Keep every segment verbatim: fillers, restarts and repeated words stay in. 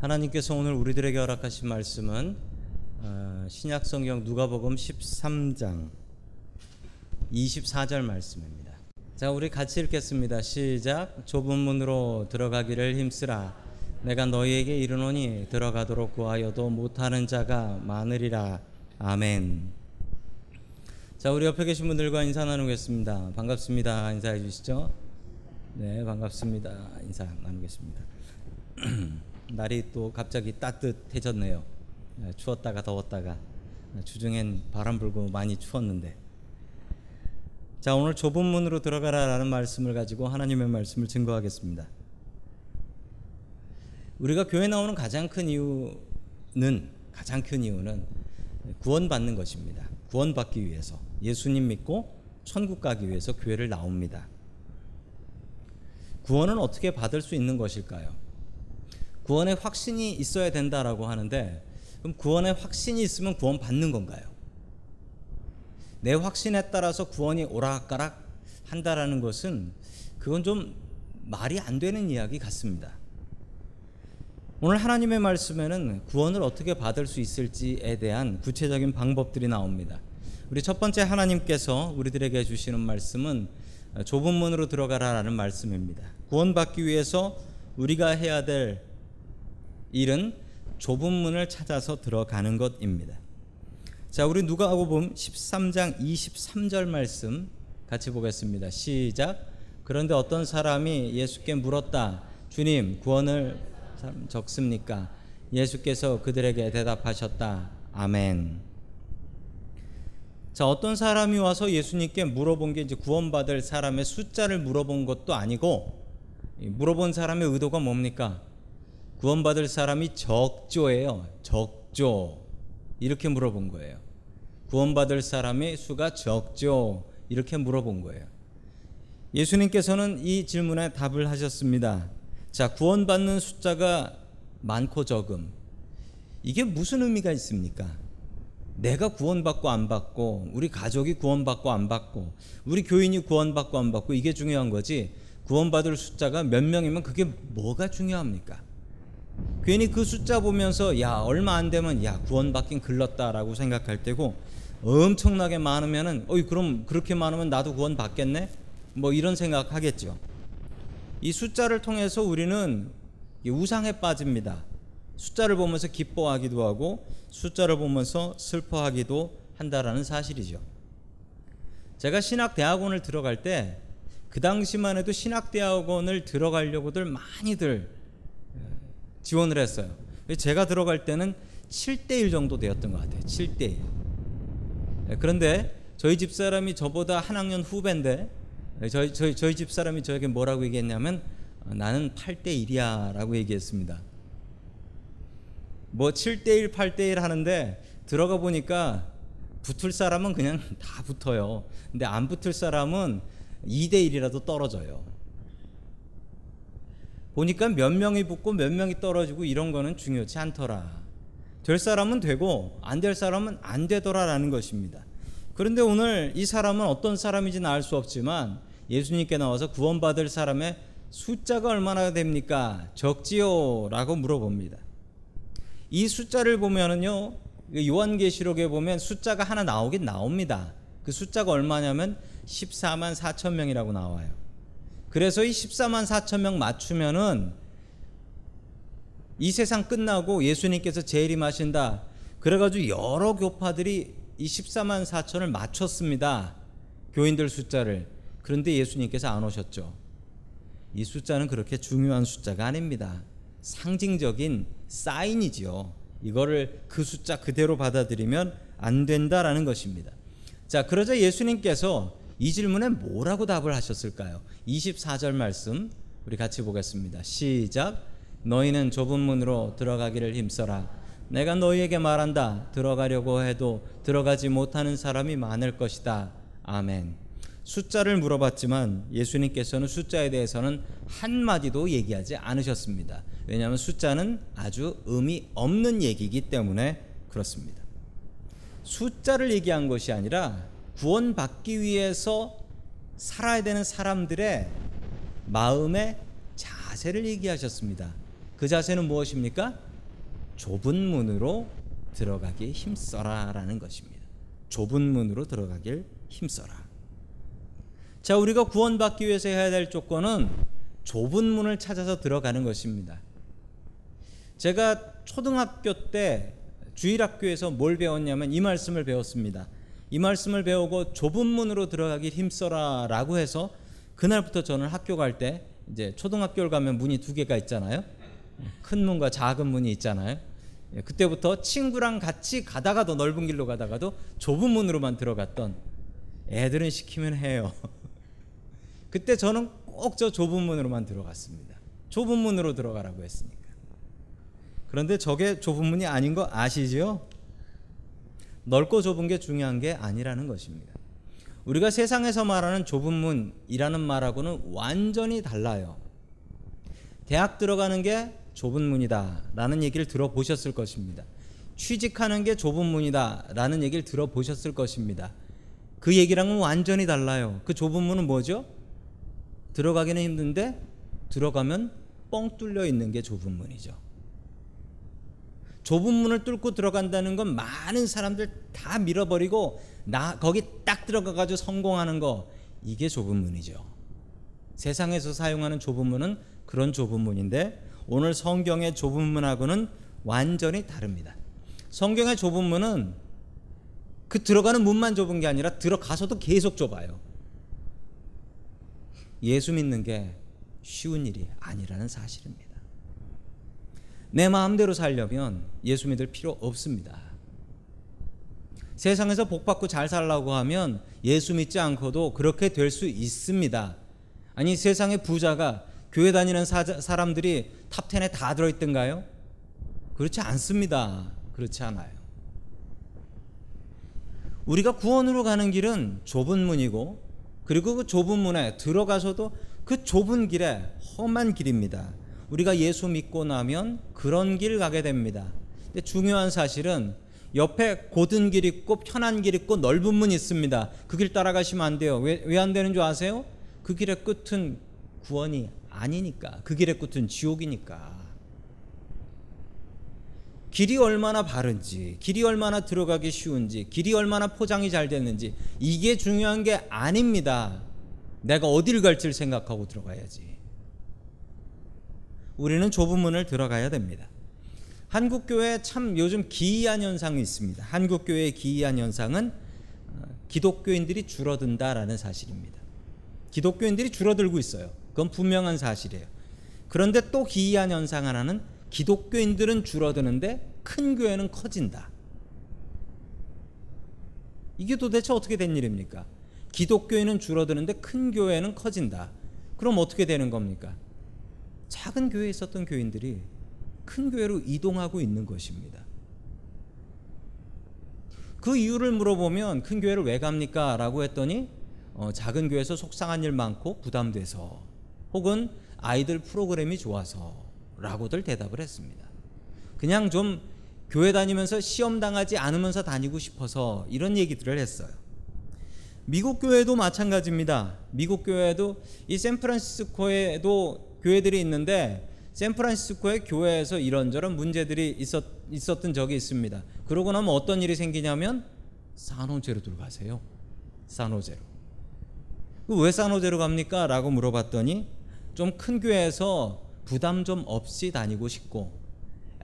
하나님께서 오늘 우리들에게 허락하신 말씀은 신약성경 누가복음 십삼 장 이십사 절 말씀입니다. 자, 우리 같이 읽겠습니다. 시작. 좁은 문으로 들어가기를 힘쓰라. 내가 너희에게 이르노니 들어가도록 구하여도 못하는 자가 많으리라. 아멘. 자, 우리 옆에 계신 분들과 인사 나누겠습니다. 반갑습니다. 인사해 주시죠. 네, 반갑습니다. 인사 나누겠습니다. 날이 또 갑자기 따뜻해졌네요. 추웠다가 더웠다가 주중엔 바람 불고 많이 추웠는데, 자, 오늘 좁은 문으로 들어가라 라는 말씀을 가지고 하나님의 말씀을 증거하겠습니다. 우리가 교회 나오는 가장 큰 이유는 가장 큰 이유는 구원받는 것입니다. 구원받기 위해서 예수님 믿고 천국 가기 위해서 교회를 나옵니다. 구원은 어떻게 받을 수 있는 것일까요? 구원의 확신이 있어야 된다라고 하는데, 그럼 구원의 확신이 있으면 구원 받는 건가요? 내 확신에 따라서 구원이 오락가락 한다라는 것은 그건 좀 말이 안 되는 이야기 같습니다. 오늘 하나님의 말씀에는 구원을 어떻게 받을 수 있을지에 대한 구체적인 방법들이 나옵니다. 우리 첫 번째 하나님께서 우리들에게 주시는 말씀은 좁은 문으로 들어가라라는 말씀입니다. 구원받기 위해서 우리가 해야 될 일은 좁은 문을 찾아서 들어가는 것입니다. 자, 우리 누가복음 십삼 장 이십삼 절 말씀 같이 보겠습니다. 시작. 그런데 어떤 사람이 예수께 물었다. 주님, 구원을 적습니까? 예수께서 그들에게 대답하셨다. 아멘. 자, 어떤 사람이 와서 예수님께 물어본 게 이제 구원받을 사람의 숫자를 물어본 것도 아니고, 물어본 사람의 의도가 뭡니까? 구원받을 사람이 적조예요. 적조. 이렇게 물어본 거예요. 구원받을 사람의 수가 적조. 이렇게 물어본 거예요. 예수님께서는 이 질문에 답을 하셨습니다. 자, 구원받는 숫자가 많고 적음, 이게 무슨 의미가 있습니까? 내가 구원받고 안 받고, 우리 가족이 구원받고 안 받고, 우리 교인이 구원받고 안 받고, 이게 중요한 거지 구원받을 숫자가 몇 명이면 그게 뭐가 중요합니까? 괜히 그 숫자 보면서 야, 얼마 안 되면 야, 구원받긴 글렀다라고 생각할 때고, 엄청나게 많으면은 어이 그럼 그렇게 많으면 나도 구원받겠네? 뭐 이런 생각하겠죠. 이 숫자를 통해서 우리는 우상에 빠집니다. 숫자를 보면서 기뻐하기도 하고 숫자를 보면서 슬퍼하기도 한다라는 사실이죠. 제가 신학대학원을 들어갈 때, 그 당시만 해도 신학대학원을 들어가려고들 많이들 지원을 했어요. 제가 들어갈 때는 칠 대 일 정도 되었던 것 같아요. 칠 대 일. 그런데 저희 집사람이 저보다 한 학년 후배인데 저희, 저희, 저희 집사람이 저에게 뭐라고 얘기했냐면, 나는 팔 대 일이야 라고 얘기했습니다. 뭐 칠 대 일 팔 대 일 하는데 들어가 보니까 붙을 사람은 그냥 다 붙어요. 근데 안 붙을 사람은 이 대 일이라도 떨어져요. 보니까 몇 명이 붙고 몇 명이 떨어지고 이런 거는 중요치 않더라. 될 사람은 되고 안 될 사람은 안 되더라라는 것입니다. 그런데 오늘 이 사람은 어떤 사람인지는 알 수 없지만 예수님께 나와서 구원받을 사람의 숫자가 얼마나 됩니까? 적지요 라고 물어봅니다. 이 숫자를 보면은요, 요한계시록에 보면 숫자가 하나 나오긴 나옵니다. 그 숫자가 얼마냐면 십사만 사천 명이라고 나와요. 그래서 이 십사만 사천 명 맞추면은 이 세상 끝나고 예수님께서 재림하신다. 그래가지고 여러 교파들이 이 십사만 사천을 맞췄습니다. 교인들 숫자를. 그런데 예수님께서 안 오셨죠. 이 숫자는 그렇게 중요한 숫자가 아닙니다. 상징적인 사인이지요. 이거를 그 숫자 그대로 받아들이면 안 된다라는 것입니다. 자, 그러자 예수님께서 이 질문에 뭐라고 답을 하셨을까요? 이십사 절 말씀 우리 같이 보겠습니다. 시작. 너희는 좁은 문으로 들어가기를 힘써라. 내가 너희에게 말한다. 들어가려고 해도 들어가지 못하는 사람이 많을 것이다. 아멘. 숫자를 물어봤지만 예수님께서는 숫자에 대해서는 한마디도 얘기하지 않으셨습니다. 왜냐하면 숫자는 아주 의미 없는 얘기이기 때문에 그렇습니다. 숫자를 얘기한 것이 아니라 구원받기 위해서 살아야 되는 사람들의 마음의 자세를 얘기하셨습니다. 그 자세는 무엇입니까? 좁은 문으로 들어가기 힘써라 라는 것입니다. 좁은 문으로 들어가길 힘써라. 자, 우리가 구원받기 위해서 해야 될 조건은 좁은 문을 찾아서 들어가는 것입니다. 제가 초등학교 때 주일학교에서 뭘 배웠냐면 이 말씀을 배웠습니다. 이 말씀을 배우고 좁은 문으로 들어가길 힘써라 라고 해서 그날부터 저는 학교 갈 때, 이제 초등학교를 가면 문이 두 개가 있잖아요. 큰 문과 작은 문이 있잖아요. 그때부터 친구랑 같이 가다가도 넓은 길로 가다가도 좁은 문으로만 들어갔던, 애들은 시키면 해요. 그때 저는 꼭 저 좁은 문으로만 들어갔습니다. 좁은 문으로 들어가라고 했으니까. 그런데 저게 좁은 문이 아닌 거 아시죠? 넓고 좁은 게 중요한 게 아니라는 것입니다. 우리가 세상에서 말하는 좁은 문이라는 말하고는 완전히 달라요. 대학 들어가는 게 좁은 문이다 라는 얘기를 들어보셨을 것입니다. 취직하는 게 좁은 문이다 라는 얘기를 들어보셨을 것입니다. 그 얘기랑은 완전히 달라요. 그 좁은 문은 뭐죠? 들어가기는 힘든데 들어가면 뻥 뚫려 있는 게 좁은 문이죠. 좁은 문을 뚫고 들어간다는 건 많은 사람들 다 밀어버리고 나 거기 딱 들어가가지고 성공하는 거, 이게 좁은 문이죠. 세상에서 사용하는 좁은 문은 그런 좁은 문인데 오늘 성경의 좁은 문하고는 완전히 다릅니다. 성경의 좁은 문은 그 들어가는 문만 좁은 게 아니라 들어가서도 계속 좁아요. 예수 믿는 게 쉬운 일이 아니라는 사실입니다. 내 마음대로 살려면 예수 믿을 필요 없습니다. 세상에서 복받고 잘 살라고 하면 예수 믿지 않고도 그렇게 될 수 있습니다. 아니, 세상의 부자가 교회 다니는 사자, 사람들이 탑 텐에 다 들어있던가요? 그렇지 않습니다. 그렇지 않아요. 우리가 구원으로 가는 길은 좁은 문이고, 그리고 그 좁은 문에 들어가서도 그 좁은 길에 험한 길입니다. 우리가 예수 믿고 나면 그런 길 가게 됩니다. 근데 중요한 사실은 옆에 곧은 길 있고 편한 길 있고 넓은 문 있습니다. 그 길 따라가시면 안 돼요. 왜, 왜 안 되는 줄 아세요? 그 길의 끝은 구원이 아니니까. 그 길의 끝은 지옥이니까. 길이 얼마나 바른지, 길이 얼마나 들어가기 쉬운지, 길이 얼마나 포장이 잘 됐는지, 이게 중요한 게 아닙니다. 내가 어딜 갈지를 생각하고 들어가야지. 우리는 좁은 문을 들어가야 됩니다. 한국교회에 참 요즘 기이한 현상이 있습니다. 한국교회의 기이한 현상은 기독교인들이 줄어든다라는 사실입니다. 기독교인들이 줄어들고 있어요. 그건 분명한 사실이에요. 그런데 또 기이한 현상 하나는 기독교인들은 줄어드는데 큰 교회는 커진다. 이게 도대체 어떻게 된 일입니까? 기독교인은 줄어드는데 큰 교회는 커진다. 그럼 어떻게 되는 겁니까? 작은 교회에 있었던 교인들이 큰 교회로 이동하고 있는 것입니다. 그 이유를 물어보면 큰 교회를 왜 갑니까? 라고 했더니 어, 작은 교회에서 속상한 일 많고 부담돼서, 혹은 아이들 프로그램이 좋아서 라고들 대답을 했습니다. 그냥 좀 교회 다니면서 시험 당하지 않으면서 다니고 싶어서, 이런 얘기들을 했어요. 미국 교회도 마찬가지입니다. 미국 교회도, 이 샌프란시스코에도 교회들이 있는데 샌프란시스코의 교회에서 이런저런 문제들이 있었, 있었던 적이 있습니다. 그러고 나면 어떤 일이 생기냐면 산호제로 들어가세요. 산호제로. 왜 산호제로 갑니까? 라고 물어봤더니 좀 큰 교회에서 부담 좀 없이 다니고 싶고,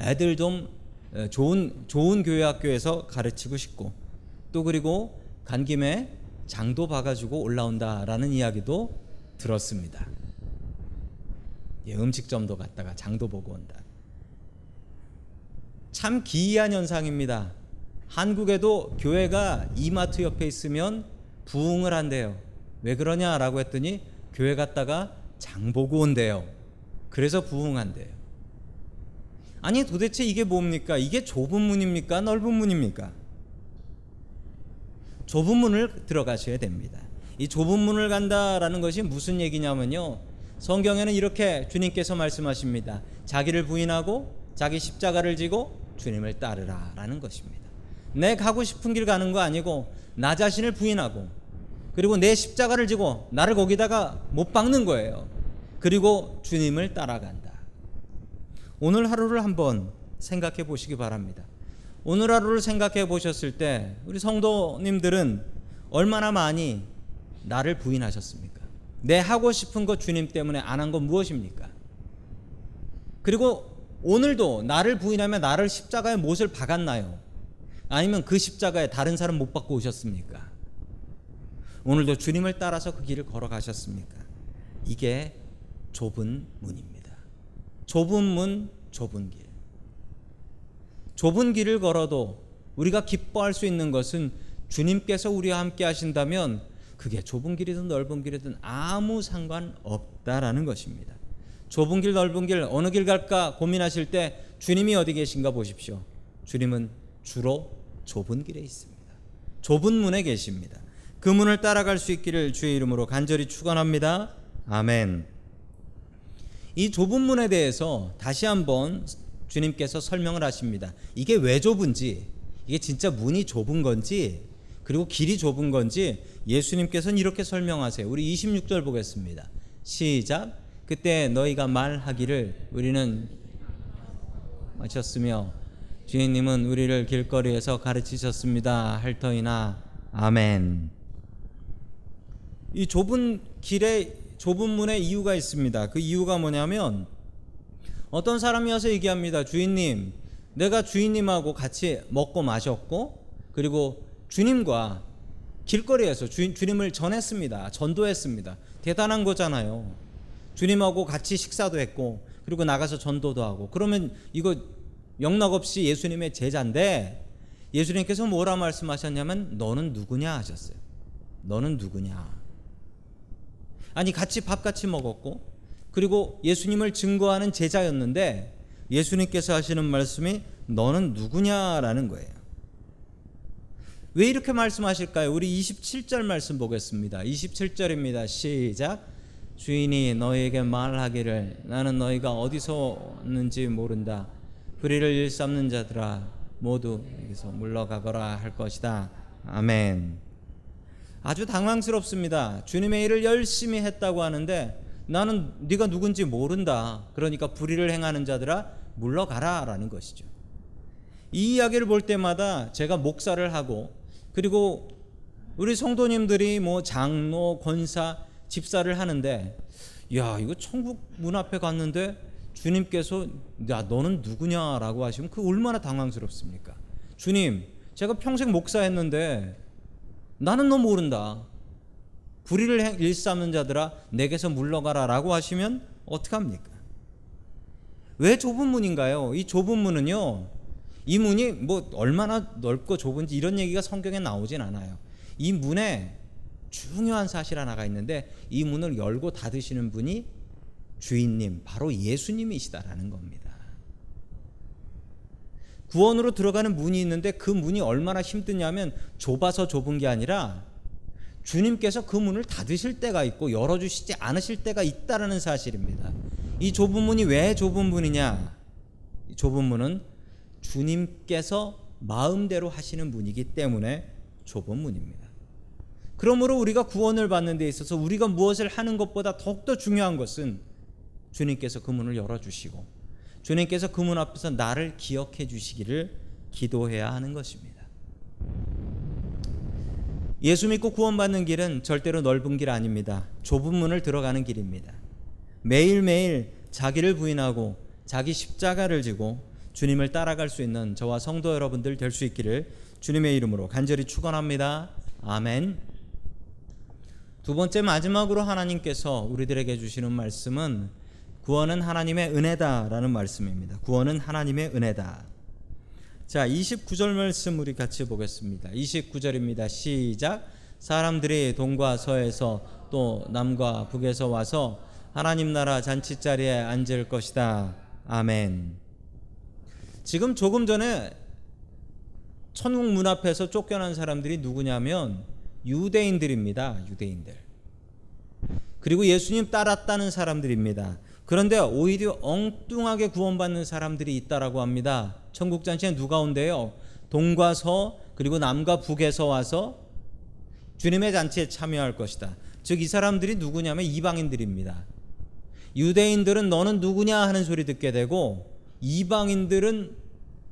애들 좀 좋은 좋은 교회 학교에서 가르치고 싶고, 또 그리고 간 김에 장도 봐가지고 올라온다라는 이야기도 들었습니다. 예, 음식점도 갔다가 장도 보고 온다. 참 기이한 현상입니다. 한국에도 교회가 이마트 옆에 있으면 부흥을 한대요. 왜 그러냐라고 했더니 교회 갔다가 장 보고 온대요. 그래서 부흥한대요. 아니, 도대체 이게 뭡니까? 이게 좁은 문입니까? 넓은 문입니까? 좁은 문을 들어가셔야 됩니다. 이 좁은 문을 간다라는 것이 무슨 얘기냐면요, 성경에는 이렇게 주님께서 말씀하십니다. 자기를 부인하고 자기 십자가를 지고 주님을 따르라 라는 것입니다. 내 가고 싶은 길 가는 거 아니고 나 자신을 부인하고, 그리고 내 십자가를 지고 나를 거기다가 못 박는 거예요. 그리고 주님을 따라간다. 오늘 하루를 한번 생각해 보시기 바랍니다. 오늘 하루를 생각해 보셨을 때 우리 성도님들은 얼마나 많이 나를 부인하셨습니까? 내 하고 싶은 것 주님 때문에 안 한 건 무엇입니까? 그리고 오늘도 나를 부인하며 나를 십자가에 못을 박았나요? 아니면 그 십자가에 다른 사람 못 박고 오셨습니까? 오늘도 주님을 따라서 그 길을 걸어가셨습니까? 이게 좁은 문입니다. 좁은 문, 좁은 길. 좁은 길을 걸어도 우리가 기뻐할 수 있는 것은 주님께서 우리와 함께 하신다면 그게 좁은 길이든 넓은 길이든 아무 상관없다라는 것입니다. 좁은 길, 넓은 길, 어느 길 갈까 고민하실 때 주님이 어디 계신가 보십시오. 주님은 주로 좁은 길에 있습니다. 좁은 문에 계십니다. 그 문을 따라갈 수 있기를 주의 이름으로 간절히 축원합니다. 아멘. 이 좁은 문에 대해서 다시 한번 주님께서 설명을 하십니다. 이게 왜 좁은지, 이게 진짜 문이 좁은 건지, 그리고 길이 좁은 건지 예수님께서는 이렇게 설명하세요. 우리 이십육 절 보겠습니다. 시작. 그때 너희가 말하기를 우리는 마셨으며 주인님은 우리를 길거리에서 가르치셨습니다 할터이나. 아멘. 이 좁은 길에, 좁은 문에 이유가 있습니다. 그 이유가 뭐냐면 어떤 사람이 와서 얘기합니다. 주인님, 내가 주인님하고 같이 먹고 마셨고 그리고 주님과 길거리에서 주, 주님을 전했습니다. 전도했습니다. 대단한 거잖아요. 주님하고 같이 식사도 했고 그리고 나가서 전도도 하고. 그러면 이거 영락없이 예수님의 제자인데 예수님께서 뭐라 말씀하셨냐면 너는 누구냐 하셨어요. 너는 누구냐. 아니, 같이 밥 같이 먹었고 그리고 예수님을 증거하는 제자였는데 예수님께서 하시는 말씀이 너는 누구냐라는 거예요. 왜 이렇게 말씀하실까요? 우리 이십칠 절 말씀 보겠습니다. 이십칠 절입니다. 시작. 주인이 너에게 말하기를 나는 너희가 어디서 왔는지 모른다. 불의를 일삼는 자들아 모두 여기서 물러가거라 할 것이다. 아멘. 아주 당황스럽습니다. 주님의 일을 열심히 했다고 하는데 나는 네가 누군지 모른다. 그러니까 불의를 행하는 자들아 물러가라 라는 것이죠. 이 이야기를 볼 때마다 제가 목사를 하고 그리고 우리 성도님들이 뭐 장로, 권사, 집사를 하는데 야, 이거 천국 문 앞에 갔는데 주님께서 야, 너는 누구냐라고 하시면 그 얼마나 당황스럽습니까? 주님, 제가 평생 목사했는데 나는 너 모른다. 불의를 일삼는 자들아 내게서 물러가라 라고 하시면 어떡합니까? 왜 좁은 문인가요? 이 좁은 문은요, 이 문이 뭐 얼마나 넓고 좁은지 이런 얘기가 성경에 나오진 않아요. 이 문에 중요한 사실 하나가 있는데 이 문을 열고 닫으시는 분이 주인님, 바로 예수님이시다라는 겁니다. 구원으로 들어가는 문이 있는데 그 문이 얼마나 힘드냐면 좁아서 좁은 게 아니라 주님께서 그 문을 닫으실 때가 있고 열어주시지 않으실 때가 있다라는 사실입니다. 이 좁은 문이 왜 좁은 문이냐? 이 좁은 문은 주님께서 마음대로 하시는 문이기 때문에 좁은 문입니다. 그러므로 우리가 구원을 받는 데 있어서 우리가 무엇을 하는 것보다 더욱더 중요한 것은 주님께서 그 문을 열어주시고 주님께서 그 문 앞에서 나를 기억해 주시기를 기도해야 하는 것입니다. 예수 믿고 구원받는 길은 절대로 넓은 길 아닙니다. 좁은 문을 들어가는 길입니다. 매일매일 자기를 부인하고 자기 십자가를 지고 주님을 따라갈 수 있는 저와 성도 여러분들 될 수 있기를 주님의 이름으로 간절히 축원합니다. 아멘. 두 번째, 마지막으로 하나님께서 우리들에게 주시는 말씀은 구원은 하나님의 은혜다라는 말씀입니다. 구원은 하나님의 은혜다. 자, 이십구 절 말씀 우리 같이 보겠습니다. 이십구 절입니다. 시작. 사람들이 동과 서에서 또 남과 북에서 와서 하나님 나라 잔치자리에 앉을 것이다. 아멘. 지금 조금 전에 천국 문 앞에서 쫓겨난 사람들이 누구냐면 유대인들입니다. 유대인들. 그리고 예수님 따랐다는 사람들입니다. 그런데 오히려 엉뚱하게 구원받는 사람들이 있다라고 합니다. 천국 잔치에 누가 온대요? 동과 서 그리고 남과 북에서 와서 주님의 잔치에 참여할 것이다. 즉 이 사람들이 누구냐면 이방인들입니다. 유대인들은 너는 누구냐 하는 소리 듣게 되고 이방인들은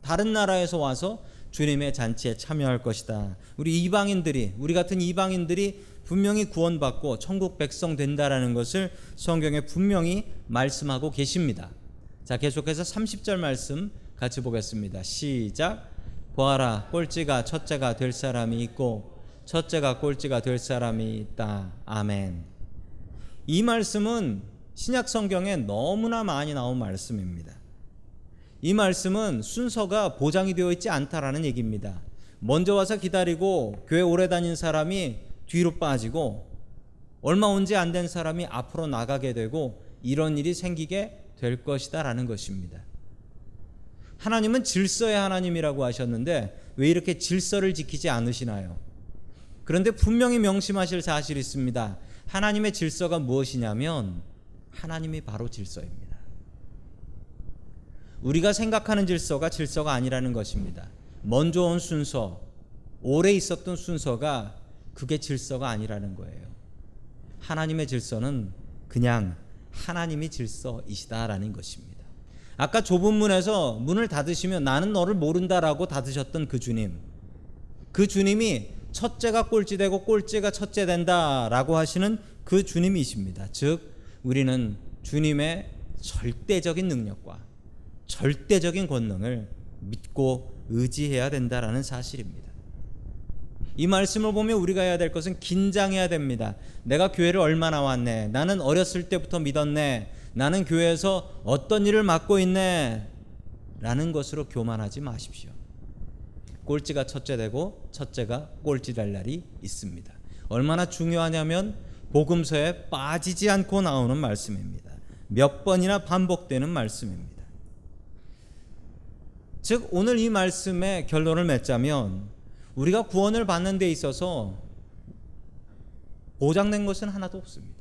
다른 나라에서 와서 주님의 잔치에 참여할 것이다. 우리 이방인들이, 우리 같은 이방인들이 분명히 구원받고 천국 백성 된다라는 것을 성경에 분명히 말씀하고 계십니다. 자, 계속해서 삼십 절 말씀 같이 보겠습니다. 시작. 보아라, 꼴찌가 첫째가 될 사람이 있고 첫째가 꼴찌가 될 사람이 있다. 아멘. 이 말씀은 신약 성경에 너무나 많이 나온 말씀입니다. 이 말씀은 순서가 보장이 되어 있지 않다라는 얘기입니다. 먼저 와서 기다리고 교회 오래 다닌 사람이 뒤로 빠지고 얼마 온지 안 된 사람이 앞으로 나가게 되고 이런 일이 생기게 될 것이다 라는 것입니다. 하나님은 질서의 하나님이라고 하셨는데 왜 이렇게 질서를 지키지 않으시나요? 그런데 분명히 명심하실 사실이 있습니다. 하나님의 질서가 무엇이냐면 하나님이 바로 질서입니다. 우리가 생각하는 질서가 질서가 아니라는 것입니다. 먼저 온 순서, 오래 있었던 순서가 그게 질서가 아니라는 거예요. 하나님의 질서는 그냥 하나님이 질서이시다라는 것입니다. 아까 좁은 문에서 문을 닫으시면 나는 너를 모른다라고 닫으셨던 그 주님, 그 주님이 첫째가 꼴찌되고 꼴찌가 첫째 된다라고 하시는 그 주님이십니다. 즉 우리는 주님의 절대적인 능력과 절대적인 권능을 믿고 의지해야 된다라는 사실입니다. 이 말씀을 보면 우리가 해야 될 것은 긴장해야 됩니다. 내가 교회를 얼마나 왔네, 나는 어렸을 때부터 믿었네, 나는 교회에서 어떤 일을 맡고 있네 라는 것으로 교만하지 마십시오. 꼴찌가 첫째 되고 첫째가 꼴찌 될 날이 있습니다. 얼마나 중요하냐면 복음서에 빠지지 않고 나오는 말씀입니다. 몇 번이나 반복되는 말씀입니다. 즉 오늘 이 말씀의 결론을 맺자면 우리가 구원을 받는 데 있어서 보장된 것은 하나도 없습니다.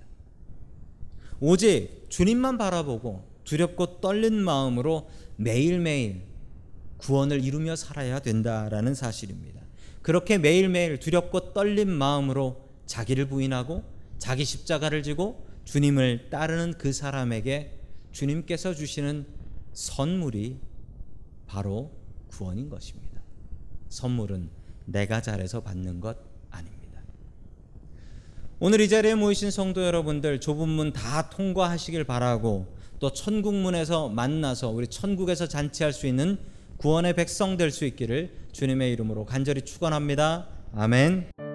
오직 주님만 바라보고 두렵고 떨린 마음으로 매일매일 구원을 이루며 살아야 된다라는 사실입니다. 그렇게 매일매일 두렵고 떨린 마음으로 자기를 부인하고 자기 십자가를 지고 주님을 따르는 그 사람에게 주님께서 주시는 선물이 바로 구원인 것입니다. 선물은 내가 잘해서 받는 것 아닙니다. 오늘 이 자리에 모이신 성도 여러분들, 좁은 문 다 통과하시길 바라고 또 천국문에서 만나서 우리 천국에서 잔치할 수 있는 구원의 백성 될 수 있기를 주님의 이름으로 간절히 축원합니다. 아멘.